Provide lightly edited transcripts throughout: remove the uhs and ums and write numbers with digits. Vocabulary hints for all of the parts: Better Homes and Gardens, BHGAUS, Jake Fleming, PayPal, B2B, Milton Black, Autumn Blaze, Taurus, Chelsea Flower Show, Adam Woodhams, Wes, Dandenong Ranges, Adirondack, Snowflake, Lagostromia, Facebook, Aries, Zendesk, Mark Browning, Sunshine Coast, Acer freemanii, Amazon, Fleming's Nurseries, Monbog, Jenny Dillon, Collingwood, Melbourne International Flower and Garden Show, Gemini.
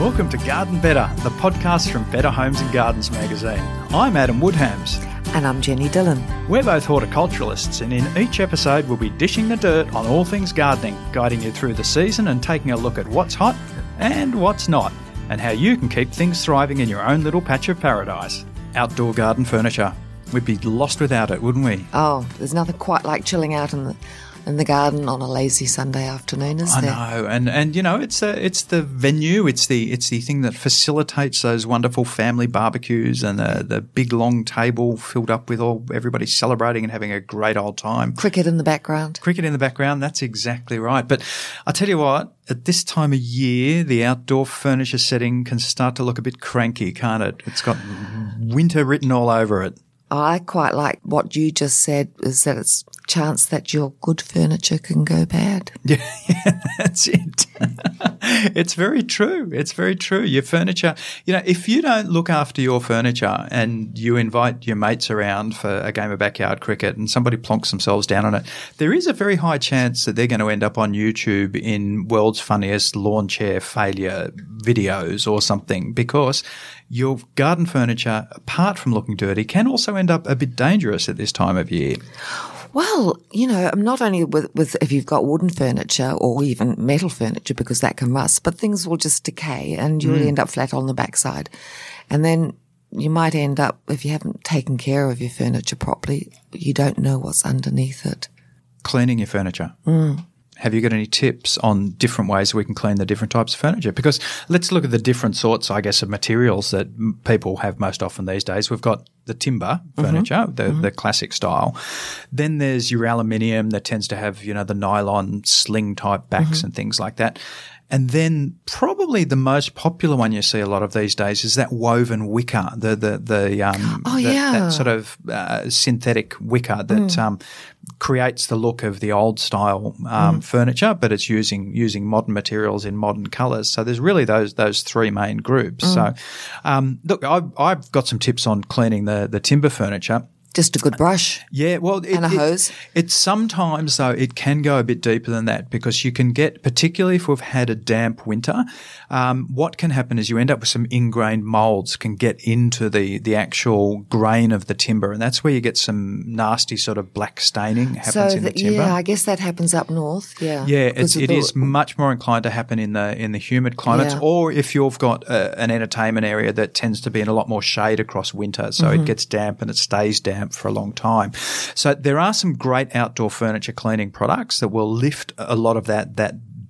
Welcome to Garden Better, the podcast from Better Homes and Gardens magazine. I'm Adam Woodhams. And I'm Jenny Dillon. We're both horticulturalists, and in each episode we'll be dishing the dirt on all things gardening, guiding you through the season and taking a look at what's hot and what's not, and how you can keep things thriving in your own little patch of paradise. Outdoor garden furniture. We'd be lost without it, wouldn't we? Oh, there's nothing quite like chilling out in the garden on a lazy Sunday afternoon, is there? I know, and you know, it's the venue, it's the thing that facilitates those wonderful family barbecues and the big long table filled up with everybody celebrating and having a great old time. Cricket in the background, that's exactly right. But I tell you what, at this time of year, the outdoor furniture setting can start to look a bit cranky, can't it? It's got winter written all over it. I quite like what you just said, is that it's chance that your good furniture can go bad. Yeah, that's it. It's very true. Your furniture, you know, if you don't look after your furniture and you invite your mates around for a game of backyard cricket and somebody plonks themselves down on it, there is a very high chance that they're going to end up on YouTube in world's funniest lawn chair failure videos or something, because your garden furniture, apart from looking dirty, can also end up a bit dangerous at this time of year. Well, you know, not only with if you've got wooden furniture or even metal furniture, because that can rust, but things will just decay and you'll end up flat on the backside. And then you might end up, if you haven't taken care of your furniture properly, you don't know what's underneath it. Cleaning your furniture. Mm. Have you got any tips on different ways we can clean the different types of furniture? Because let's look at the different sorts, I guess, of materials that people have most often these days. We've got the timber furniture, the classic style. Then there's your aluminium that tends to have, you know, the nylon sling type backs and things like that. And then probably the most popular one you see a lot of these days is that woven wicker, that sort of synthetic wicker that creates the look of the old style furniture, but it's using modern materials in modern colours. So there's really those three main groups. So look, I've got some tips on cleaning the timber furniture. Just a good brush. Yeah, well, and a hose. It's sometimes, though, it can go a bit deeper than that, because you can get, particularly if we've had a damp winter, what can happen is you end up with some ingrained moulds can get into the actual grain of the timber, and that's where you get some nasty sort of black staining happens in the timber. Yeah, I guess that happens up north. Yeah, yeah, it is much more inclined to happen in the humid climates, or if you've got an entertainment area that tends to be in a lot more shade across winter, so it gets damp and it stays damp for a long time. So there are some great outdoor furniture cleaning products that will lift a lot of that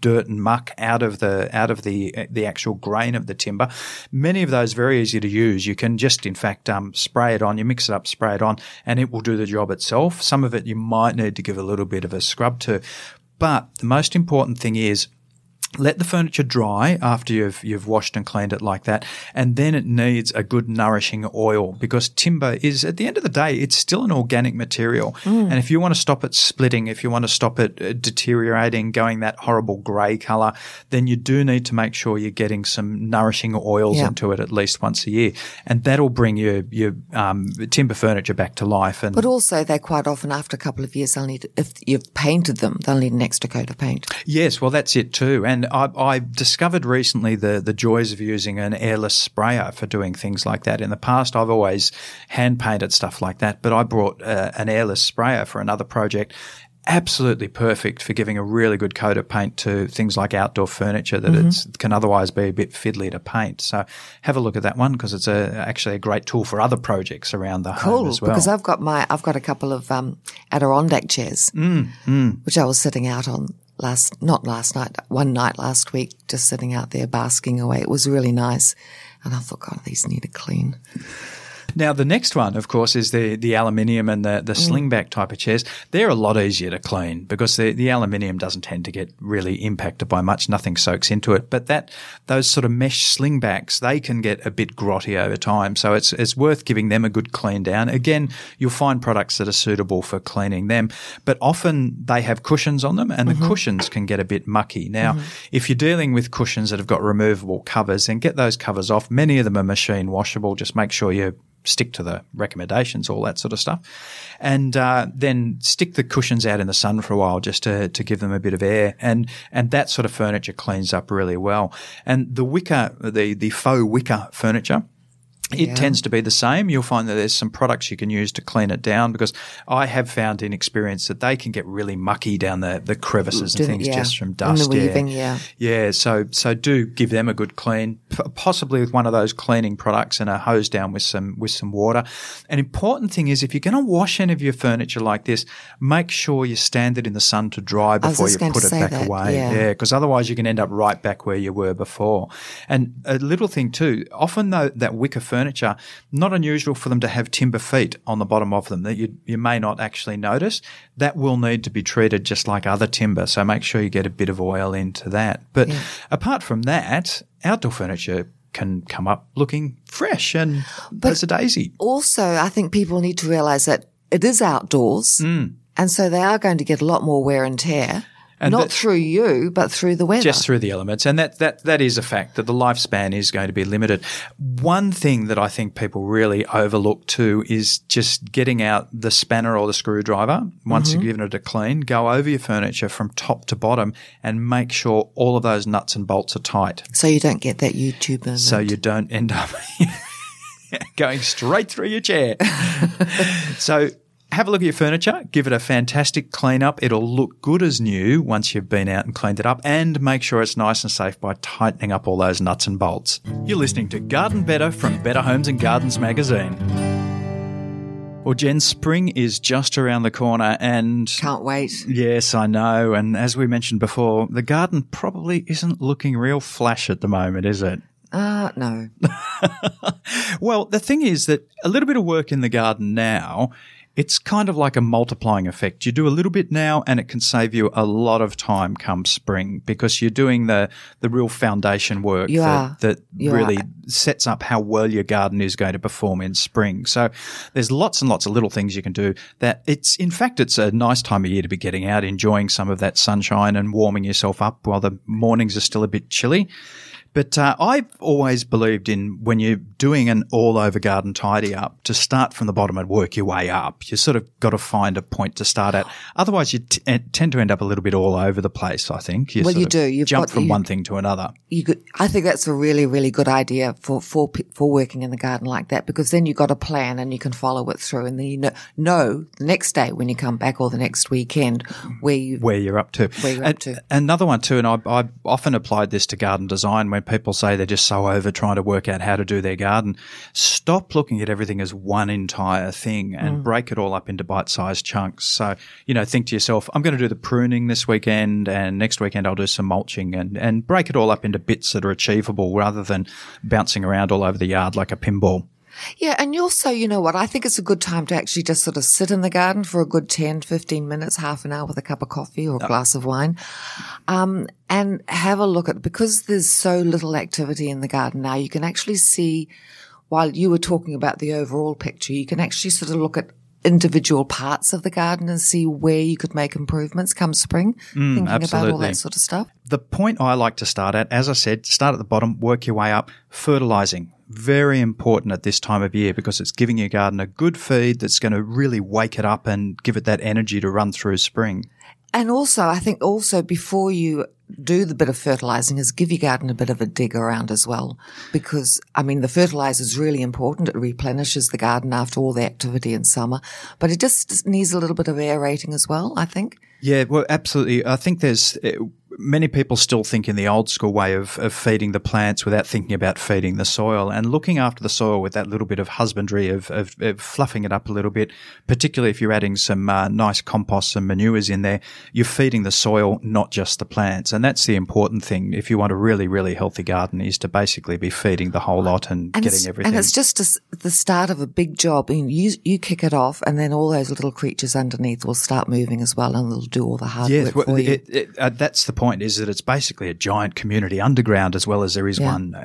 dirt and muck out of the actual grain of the timber. Many of those very easy to use. You can just, in fact, spray it on. You mix it up, spray it on, and it will do the job itself. Some of it you might need to give a little bit of a scrub to. But the most important thing is, let the furniture dry after you've washed and cleaned it like that, and then it needs a good nourishing oil, because timber is, at the end of the day, it's still an organic material. And if you want to stop it splitting, if you want to stop it deteriorating, going that horrible grey colour, then you do need to make sure you're getting some nourishing oils into it at least once a year, and that'll bring your timber furniture back to life. And but also, they quite often, after a couple of years, if you've painted them, they'll need an extra coat of paint. Yes, well, that's it too. And I discovered recently the joys of using an airless sprayer for doing things like that. In the past, I've always hand-painted stuff like that, but I brought an airless sprayer for another project. Absolutely perfect for giving a really good coat of paint to things like outdoor furniture that it can otherwise be a bit fiddly to paint. So have a look at that one, because it's actually a great tool for other projects around the home as well. Because I've got a couple of Adirondack chairs, which I was sitting out on. One night last week, just sitting out there basking away. It was really nice. And I thought, God, these need a clean. Now, the next one, of course, is the aluminium and the slingback type of chairs. They're a lot easier to clean because the aluminium doesn't tend to get really impacted by much. Nothing soaks into it. But those sort of mesh slingbacks, they can get a bit grotty over time. So it's worth giving them a good clean down. Again, you'll find products that are suitable for cleaning them. But often they have cushions on them and the cushions can get a bit mucky. Now, if you're dealing with cushions that have got removable covers, then get those covers off. Many of them are machine washable. Just make sure you stick to the recommendations, all that sort of stuff. And then stick the cushions out in the sun for a while just to give them a bit of air. And that sort of furniture cleans up really well. And the wicker, the faux wicker furniture, it tends to be the same. You'll find that there's some products you can use to clean it down because I have found in experience that they can get really mucky down the crevices and things just from dust. And the weaving, So do give them a good clean, possibly with one of those cleaning products and a hose down with some water. An important thing is if you're going to wash any of your furniture like this, make sure you stand it in the sun to dry before you put it back away. Yeah, because otherwise you can end up right back where you were before. And a little thing too, often though that wicker furniture, not unusual for them to have timber feet on the bottom of them that you may not actually notice. That will need to be treated just like other timber, so make sure you get a bit of oil into that. But apart from that, outdoor furniture can come up looking fresh and as a daisy. Also, I think people need to realise that it is outdoors and so they are going to get a lot more wear and tear. And not through you, but through the weather. Just through the elements. And that is a fact, that the lifespan is going to be limited. One thing that I think people really overlook too is just getting out the spanner or the screwdriver. Once you've given it a clean, go over your furniture from top to bottom and make sure all of those nuts and bolts are tight. So you don't get that YouTube moment. So you don't end up going straight through your chair. So have a look at your furniture, give it a fantastic clean-up. It'll look good as new once you've been out and cleaned it up, and make sure it's nice and safe by tightening up all those nuts and bolts. You're listening to Garden Better from Better Homes and Gardens magazine. Well, Jen, spring is just around the corner and... Can't wait. Yes, I know. And as we mentioned before, the garden probably isn't looking real flash at the moment, is it? No. Well, the thing is that a little bit of work in the garden now... It's kind of like a multiplying effect. You do a little bit now and it can save you a lot of time come spring because you're doing the real foundation work that sets up how well your garden is going to perform in spring. So there's lots and lots of little things you can do that it's a nice time of year to be getting out, enjoying some of that sunshine and warming yourself up while the mornings are still a bit chilly. But I've always believed in when you're doing an all-over garden tidy up, to start from the bottom and work your way up. You sort of got to find a point to start at. Otherwise, you tend to end up a little bit all over the place, I think. You jump from one thing to another. I think that's a really, really good idea for working in the garden like that, because then you've got a plan and you can follow it through, and then you know the next day when you come back or the next weekend where you're up to. Another one too, and I've often applied this to garden design when people say they're just so over trying to work out how to do their garden. Stop looking at everything as one entire thing and break it all up into bite-sized chunks. So, think to yourself, I'm going to do the pruning this weekend and next weekend I'll do some mulching and break it all up into bits that are achievable rather than bouncing around all over the yard like a pinball. Yeah, and also, you know what, I think it's a good time to actually just sort of sit in the garden for a good 10, 15 minutes, half an hour with a cup of coffee or a glass of wine and have a look at, because there's so little activity in the garden now, you can actually see, while you were talking about the overall picture, you can actually sort of look at individual parts of the garden and see where you could make improvements come spring, thinking absolutely about all that sort of stuff. The point I like to start at, as I said, start at the bottom, work your way up, fertilising. Very important at this time of year because it's giving your garden a good feed that's going to really wake it up and give it that energy to run through spring. And also, I think also before you do the bit of fertilising is give your garden a bit of a dig around as well, because, I mean, the fertiliser is really important. It replenishes the garden after all the activity in summer, but it just needs a little bit of aerating as well, I think. Yeah, well, absolutely. I think there's many people still think in the old school way of feeding the plants without thinking about feeding the soil, and looking after the soil with that little bit of husbandry of fluffing it up a little bit, particularly if you're adding some nice composts and manures in there, you're feeding the soil, not just the plants. And that's the important thing if you want a really, really healthy garden, is to basically be feeding the whole lot and getting everything. And it's just the start of a big job. I mean, you kick it off and then all those little creatures underneath will start moving as well, and they'll do all the hard work for you. That's the point, is that it's basically a giant community underground as well as there is one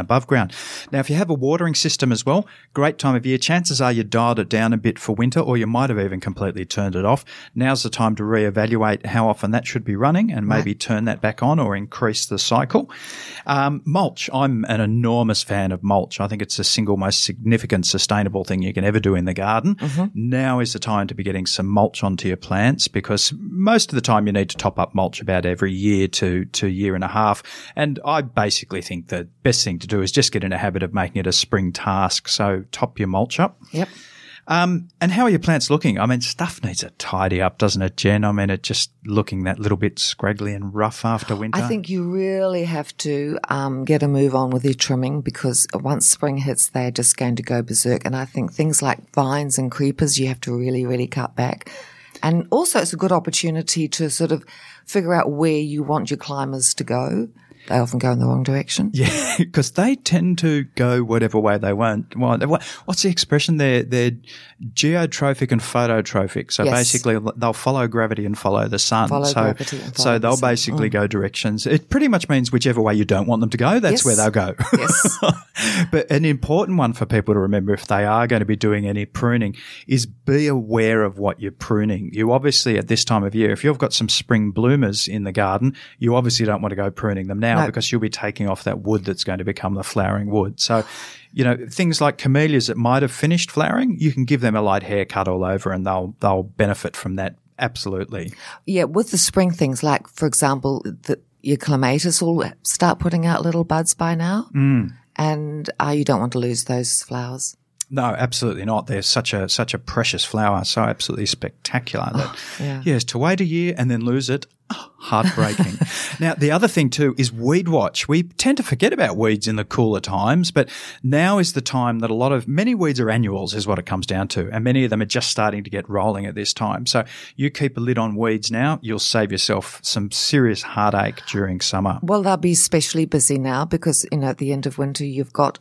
above ground. Now, if you have a watering system as well, great time of year. Chances are you dialed it down a bit for winter, or you might have even completely turned it off. Now's the time to reevaluate how often that should be running and maybe turn that back on or increase the cycle. Mulch. I'm an enormous fan of mulch. I think it's the single most significant sustainable thing you can ever do in the garden. Mm-hmm. Now is the time to be getting some mulch onto your plants, because most of the time you need to top up mulch about every year to year and a half. And I basically think the best thing to do is just get in a habit of making it a spring task. So top your mulch up. Yep. And how are your plants looking? I mean, stuff needs a tidy up, doesn't it, Jen? I mean, it's just looking that little bit scraggly and rough after winter. I think you really have to get a move on with your trimming, because once spring hits, they're just going to go berserk. And I think things like vines and creepers, you have to really, really cut back. And also it's a good opportunity to sort of figure out where you want your climbers to go. They often go in the wrong direction. Yeah, because they tend to go whatever way they want. What's the expression? They're geotrophic and phototrophic. So basically they'll follow gravity and follow the sun. So they'll basically go directions. It pretty much means whichever way you don't want them to go, that's where they'll go. Yes. But an important one for people to remember, if they are going to be doing any pruning, is be aware of what you're pruning. You obviously, at this time of year, if you've got some spring bloomers in the garden, you obviously don't want to go pruning them now. Because you'll be taking off that wood that's going to become the flowering wood. So, you know, things like camellias that might have finished flowering, you can give them a light haircut all over and they'll benefit from that, absolutely. Yeah, with the spring things, like, for example, your clematis will start putting out little buds by now, and you don't want to lose those flowers. No, absolutely not. They're such a precious flower, so absolutely spectacular. Yes, to wait a year and then lose it, heartbreaking. Now, the other thing too is weed watch. We tend to forget about weeds in the cooler times, but now is the time that many weeds are annuals, is what it comes down to, and many of them are just starting to get rolling at this time. So you keep a lid on weeds now, you'll save yourself some serious heartache during summer. Well, they'll be especially busy now because, you know, at the end of winter you've got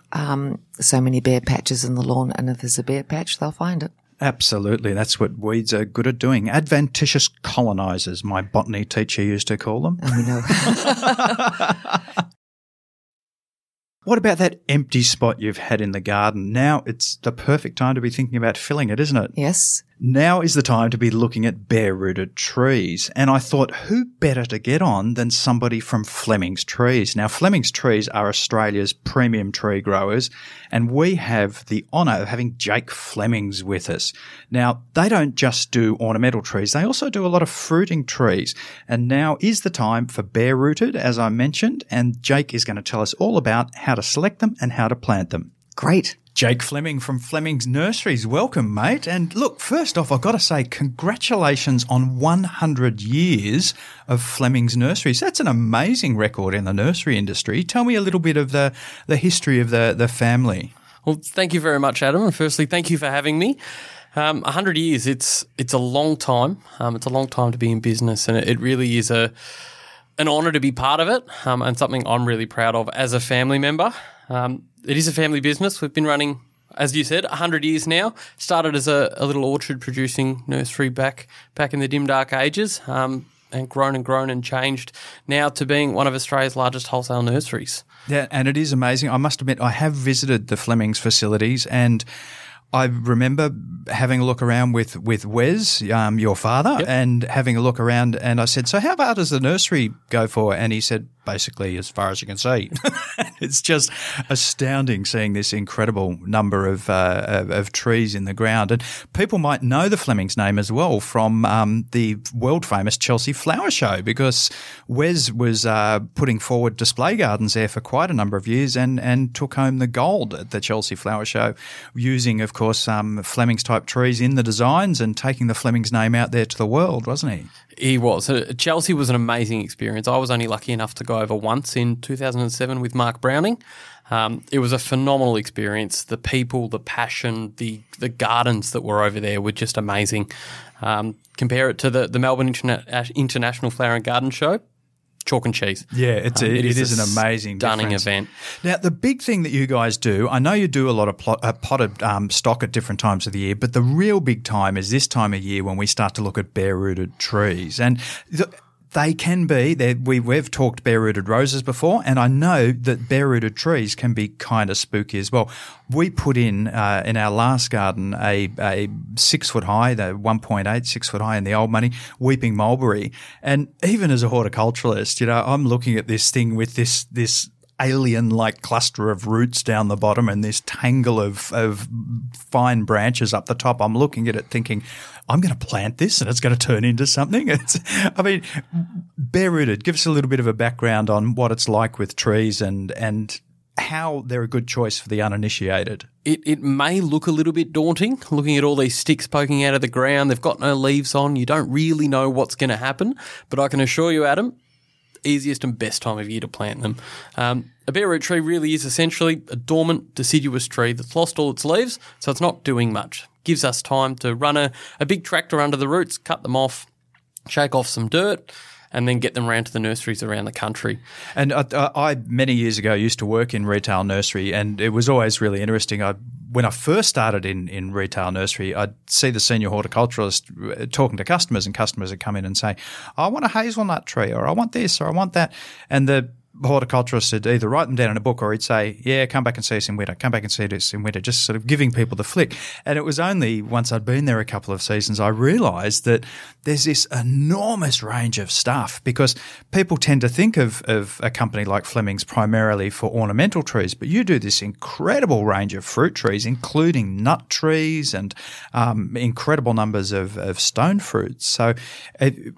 so many bare patches in the lawn, and if there's a bare patch, they'll find it. Absolutely. That's what weeds are good at doing. Adventitious colonizers, my botany teacher used to call them. Oh, no. What about that empty spot you've had in the garden? Now it's the perfect time to be thinking about filling it, isn't it? Yes. Now is the time to be looking at bare-rooted trees. And I thought, who better to get on than somebody from Fleming's Trees? Now, Fleming's Trees are Australia's premium tree growers, and we have the honour of having Jake Fleming's with us. Now, they don't just do ornamental trees. They also do a lot of fruiting trees. And now is the time for bare-rooted, as I mentioned, and Jake is going to tell us all about how to select them and how to plant them. Great. Jake Fleming from Fleming's Nurseries, welcome, mate. And look, first off, I've got to say congratulations on 100 years of Fleming's Nurseries. That's an amazing record in the nursery industry. Tell me a little bit of the history of the family. Well, thank you very much, Adam. And firstly, thank you for having me. 100 years, it's a long time. It's a long time to be in business, and it really is an honour to be part of it, and something I'm really proud of as a family member. It is a family business. We've been running, as you said, 100 years now. Started as a little orchard-producing nursery back in the dim, dark ages, and grown and changed now to being one of Australia's largest wholesale nurseries. Yeah, and it is amazing. I must admit, I have visited the Fleming's facilities, and I remember having a look around with Wes, your father, and having a look around, and I said, so how far does the nursery go for? And he said, basically as far as you can see. It's just astounding seeing this incredible number of trees in the ground. And people might know the Fleming's name as well from the world-famous Chelsea Flower Show, because Wes was putting forward display gardens there for quite a number of years and took home the gold at the Chelsea Flower Show using, of course, Fleming's-type trees in the designs and taking the Fleming's name out there to the world, wasn't he? He was. Chelsea was an amazing experience. I was only lucky enough to go over once in 2007 with Mark Browning. It was a phenomenal experience. The people, the passion, the gardens that were over there were just amazing. Compare it to the Melbourne International Flower and Garden Show. Chalk and cheese. Yeah, it is an amazing, stunning event. Now, the big thing that you guys do, I know you do a lot of potted stock at different times of the year, but the real big time is this time of year when we start to look at bare-rooted trees. And they can be – we've talked bare-rooted roses before, and I know that bare-rooted trees can be kind of spooky as well. We put in our last garden a 6 foot high, the 1.8, 6 foot high in the old money, weeping mulberry. And even as a horticulturalist, you know, I'm looking at this thing with this alien-like cluster of roots down the bottom and this tangle of fine branches up the top. I'm looking at it thinking, I'm going to plant this and it's going to turn into something. Bare-rooted, give us a little bit of a background on what it's like with trees and how they're a good choice for the uninitiated. It may look a little bit daunting, looking at all these sticks poking out of the ground. They've got no leaves on. You don't really know what's going to happen. But I can assure you, Adam, easiest and best time of year to plant them. A bare root tree really is essentially a dormant, deciduous tree that's lost all its leaves, so it's not doing much. Gives us time to run a big tractor under the roots, cut them off, shake off some dirt, and then get them around to the nurseries around the country. And I many years ago, used to work in retail nursery, and it was always really interesting. When I first started in retail nursery, I'd see the senior horticulturalist talking to customers, and customers would come in and say, I want a hazelnut tree, or I want this, or I want that. And the horticulturist would either write them down in a book, or he'd say, yeah, come back and see us in winter, come back and see us in winter, just sort of giving people the flick. And it was only once I'd been there a couple of seasons I realised that there's this enormous range of stuff, because people tend to think of a company like Fleming's primarily for ornamental trees, but you do this incredible range of fruit trees, including nut trees and incredible numbers of stone fruits. So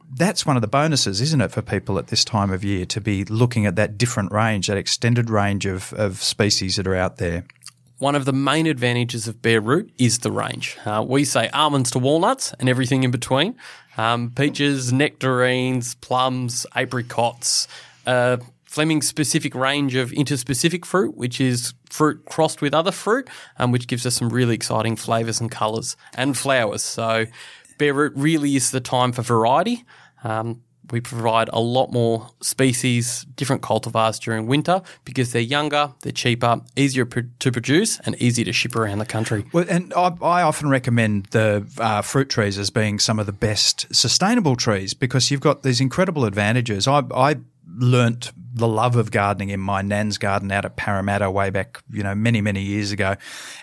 that's one of the bonuses, isn't it, for people at this time of year to be looking at that different range, that extended range of species that are out there. One of the main advantages of bare root is the range. We say almonds to walnuts and everything in between, peaches, nectarines, plums, apricots, Fleming's specific range of interspecific fruit, which is fruit crossed with other fruit, which gives us some really exciting flavours and colours and flowers. So bare root really is the time for variety. We provide a lot more species, different cultivars during winter, because they're younger, they're cheaper, easier to produce and easier to ship around the country. Well, and I often recommend the fruit trees as being some of the best sustainable trees, because you've got these incredible advantages. I learnt the love of gardening in my nan's garden out at Parramatta way back, you know, many, many years ago.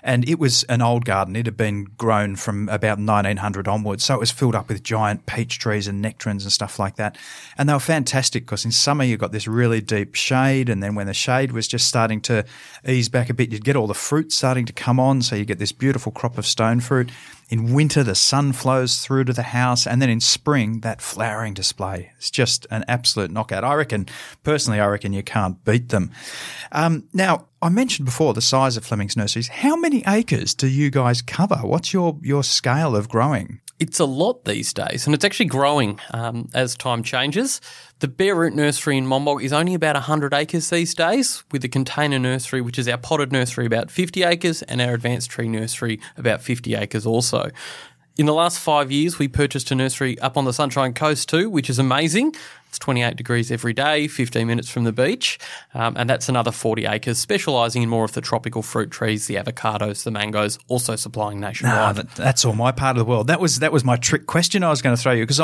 And it was an old garden. It had been grown from about 1900 onwards. So it was filled up with giant peach trees and nectarines and stuff like that. And they were fantastic, because in summer you got this really deep shade, and then when the shade was just starting to ease back a bit, you'd get all the fruit starting to come on. So you get this beautiful crop of stone fruit. In winter, the sun flows through to the house, and then in spring, that flowering display. It's just an absolute knockout. Personally, I reckon you can't beat them. Now, I mentioned before the size of Fleming's Nurseries. How many acres do you guys cover? What's your scale of growing? It's a lot these days, and it's actually growing as time changes. The bare root nursery in Monbog is only about 100 acres these days, with the container nursery, which is our potted nursery, about 50 acres, and our advanced tree nursery about 50 acres also. In the last 5 years, we purchased a nursery up on the Sunshine Coast too, which is amazing. It's 28 degrees every day, 15 minutes from the beach, and that's another 40 acres, specialising in more of the tropical fruit trees, the avocados, the mangoes, also supplying nationwide. No, that's all my part of the world. That was my trick question I was going to throw you, because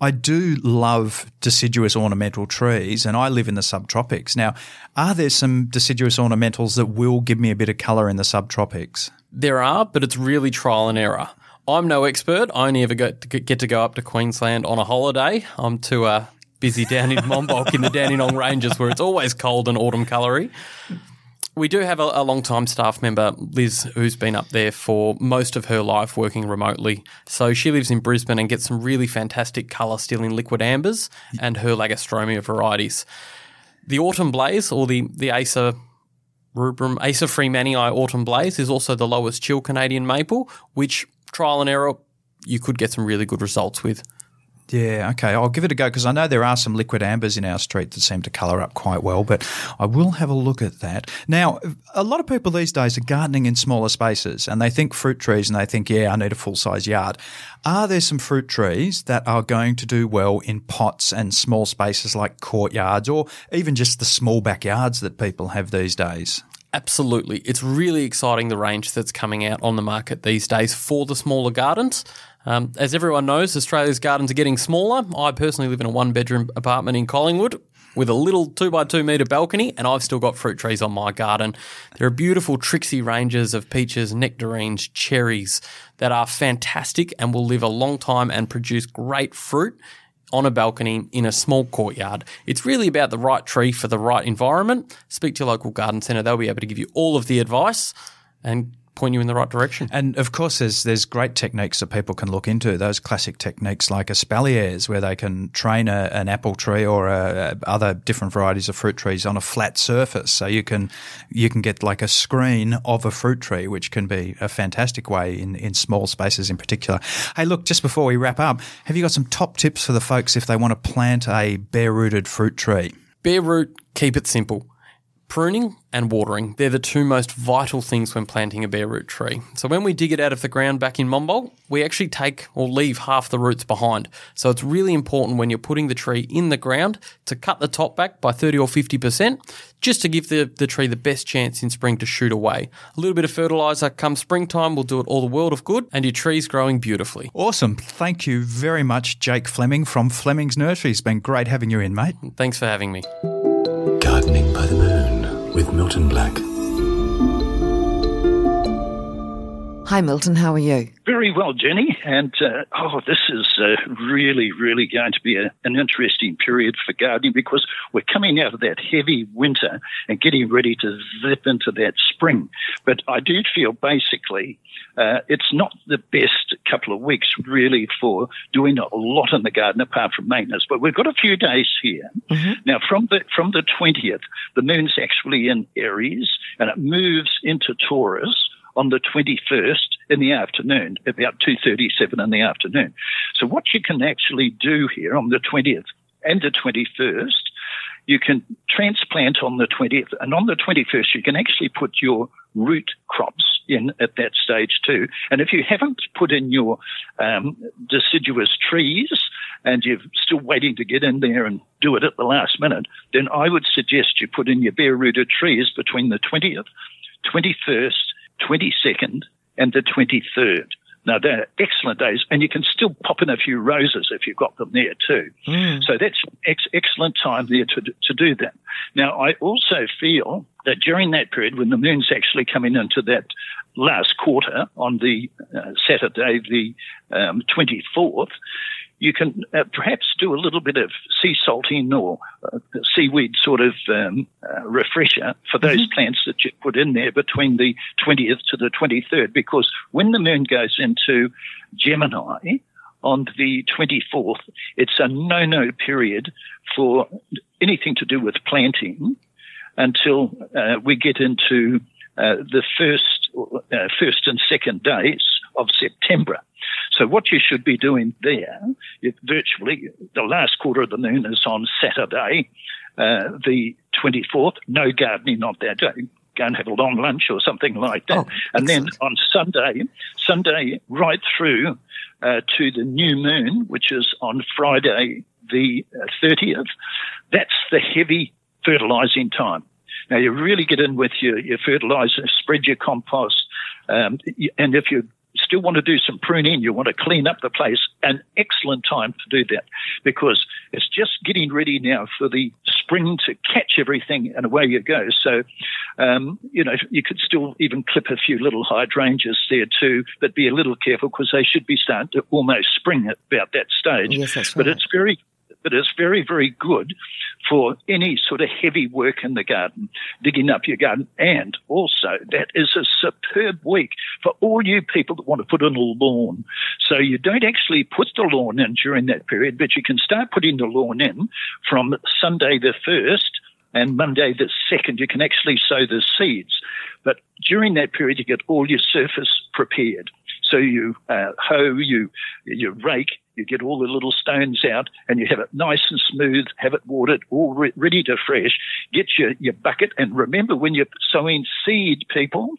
I do love deciduous ornamental trees, and I live in the subtropics. Now, are there some deciduous ornamentals that will give me a bit of colour in the subtropics? There are, but it's really trial and error. I'm no expert. I only ever get to go up to Queensland on a holiday. I'm too busy down in Monbog in the Dandenong Ranges, where it's always cold and autumn colory. We do have a long-time staff member, Liz, who's been up there for most of her life working remotely. So she lives in Brisbane and gets some really fantastic colour still in liquid ambers and her Lagostromia varieties. The Autumn Blaze, or the Acer rubrum, Acer freemanii Autumn Blaze, is also the lowest chill Canadian maple, which trial and error, you could get some really good results with. Yeah, okay. I'll give it a go because I know there are some liquid ambers in our street that seem to colour up quite well, but I will have a look at that. Now, a lot of people these days are gardening in smaller spaces and they think fruit trees and they think, yeah, I need a full-size yard. Are there some fruit trees that are going to do well in pots and small spaces like courtyards or even just the small backyards that people have these days? Absolutely. It's really exciting, the range that's coming out on the market these days for the smaller gardens. As everyone knows, Australia's gardens are getting smaller. I personally live in a one-bedroom apartment in Collingwood with a little 2x2 metre balcony, and I've still got fruit trees on my garden. There are beautiful tricksy ranges of peaches, nectarines, cherries that are fantastic and will live a long time and produce great fruit on a balcony in a small courtyard. It's really about the right tree for the right environment. Speak to your local garden centre. They'll be able to give you all of the advice and point you in the right direction. And, of course, there's great techniques that people can look into, those classic techniques like espaliers where they can train an apple tree or other different varieties of fruit trees on a flat surface. So you can get like a screen of a fruit tree, which can be a fantastic way in small spaces in particular. Hey, look, just before we wrap up, have you got some top tips for the folks if they want to plant a bare-rooted fruit tree? Bare root, keep it simple. Pruning and watering, they're the two most vital things when planting a bare root tree. So when we dig it out of the ground back in Monbog, we actually take or leave half the roots behind. So it's really important when you're putting the tree in the ground to cut the top back by 30 or 50% just to give the tree the best chance in spring to shoot away. A little bit of fertiliser come springtime will do it all the world of good and your tree's growing beautifully. Awesome. Thank you very much, Jake Fleming from Fleming's Nursery. It's been great having you in, mate. Thanks for having me. Gardening by the Moon with Milton Black. Hi Milton, how are you? Very well, Jenny, and this is really, really going to be an interesting period for gardening because we're coming out of that heavy winter and getting ready to zip into that spring. But I do feel basically it's not the best couple of weeks really for doing a lot in the garden apart from maintenance. But we've got a few days here. Mm-hmm. Now from the 20th, the moon's actually in Aries and it moves into Taurus on the 21st in the afternoon, about 2:37 in the afternoon. So what you can actually do here on the 20th and the 21st, you can transplant on the 20th. And on the 21st, you can actually put your root crops in at that stage too. And if you haven't put in your deciduous trees and you're still waiting to get in there and do it at the last minute, then I would suggest you put in your bare-rooted trees between the 20th, 21st, 22nd and the 23rd. Now, they're excellent days, and you can still pop in a few roses if you've got them there too. Mm. So that's excellent time there to do that. Now, I also feel that during that period when the moon's actually coming into that last quarter on the Saturday, the 24th, you can perhaps do a little bit of sea salting or seaweed sort of refresher for those mm-hmm. plants that you put in there between the 20th to the 23rd, because when the moon goes into Gemini on the 24th, it's a no-no period for anything to do with planting until we get into the first and second days of September. So what you should be doing there, virtually the last quarter of the moon is on Saturday, the 24th, no gardening on that day. Go and have a long lunch or something like that. Oh, and then on Sunday right through to the new moon, which is on Friday the 30th, that's the heavy fertilising time. Now, you really get in with your fertiliser, spread your compost, and if you still want to do some pruning, you want to clean up the place, an excellent time to do that because it's just getting ready now for the spring to catch everything and away you go. So, you could still even clip a few little hydrangeas there too, but be a little careful because they should be starting to almost spring at about that stage. Yes, that's right. But it's very, very good for any sort of heavy work in the garden, digging up your garden. And also, that is a superb week for all you people that want to put in a lawn. So you don't actually put the lawn in during that period, but you can start putting the lawn in from Sunday the 1st and Monday the 2nd. You can actually sow the seeds. But during that period, you get all your surface prepared. So you hoe, you rake, you get all the little stones out, and you have it nice and smooth, have it watered, all ready to fresh. Get your bucket, and remember when you're sowing seed, people,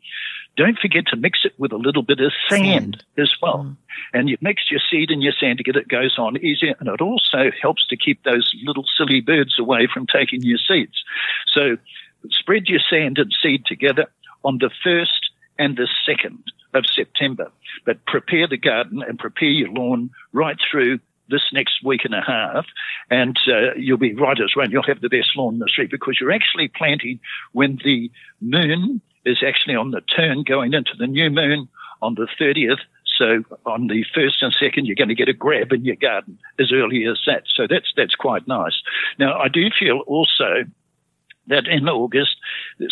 don't forget to mix it with a little bit of sand as well. Mm. And you mix your seed and your sand together, it goes on easier, and it also helps to keep those little silly birds away from taking your seeds. So spread your sand and seed together on the 1st and the 2nd of September. But prepare the garden and prepare your lawn right through this next week and a half, and you'll be right as rain. You'll have the best lawn in the street because you're actually planting when the moon is actually on the turn going into the new moon on the 30th. So on the 1st and 2nd, you're going to get a grab in your garden as early as that. So that's quite nice. Now, I do feel also that in August,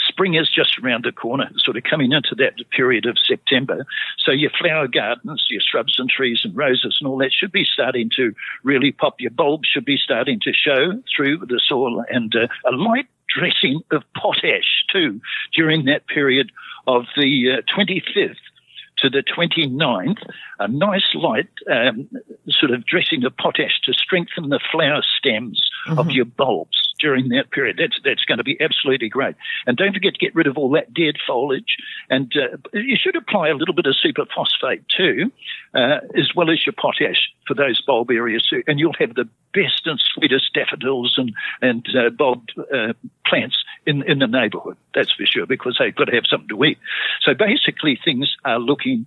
spring is just around the corner, sort of coming into that period of September. So your flower gardens, your shrubs and trees and roses and all that should be starting to really pop. Your bulbs should be starting to show through the soil, and a light dressing of potash too during that period of the 25th to the 29th, a nice light sort of dressing of potash to strengthen the flower stems of your bulbs during that period. That's going to be absolutely great. And don't forget to get rid of all that dead foliage. And you should apply a little bit of superphosphate too, as well as your potash for those bulb areas too. And you'll have the best and sweetest daffodils and bulb plants in the neighbourhood, that's for sure, because they've got to have something to eat. So basically things are looking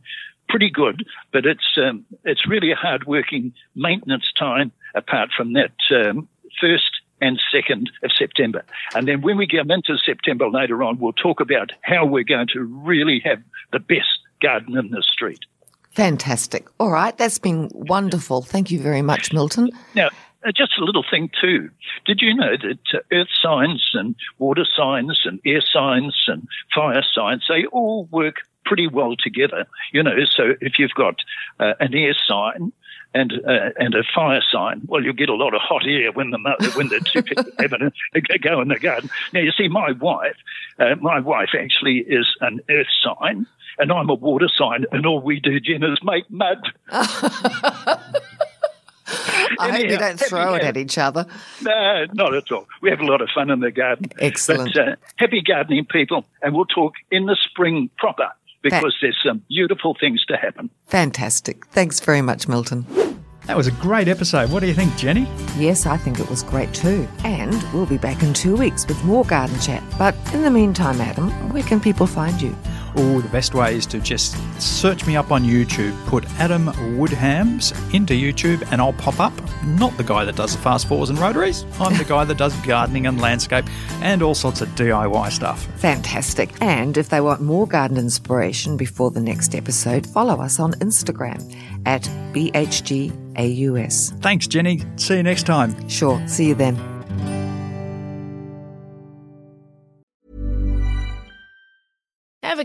pretty good, but it's really a hard-working maintenance time apart from that 1st and 2nd of September. And then when we come into September later on, we'll talk about how we're going to really have the best garden in the street. Fantastic. All right, that's been wonderful. Thank you very much, Milton. Now, just a little thing too. Did you know that earth signs and water signs and air signs and fire signs, they all work pretty well together? You know, so if you've got an air sign and a fire sign, well, you'll get a lot of hot air when the two people go in the garden. Now, you see, my wife actually is an earth sign, and I'm a water sign, and all we do, Jen, is make mud. I hope you don't throw it at each other. No, not at all. We have a lot of fun in the garden. Excellent. But, happy gardening, people, and we'll talk in the spring proper, because there's some beautiful things to happen. Fantastic. Thanks very much, Milton. That was a great episode. What do you think, Jenny? Yes, I think it was great too. And we'll be back in 2 weeks with more garden chat. But in the meantime, Adam, where can people find you? Oh, the best way is to just search me up on YouTube. Put Adam Woodhams into YouTube and I'll pop up. Not the guy that does the fast fours and rotaries. I'm the guy that does gardening and landscape and all sorts of DIY stuff. Fantastic. And if they want more garden inspiration before the next episode, follow us on Instagram at BHGAUS. Thanks, Jenny. See you next time. Sure. See you then. Ever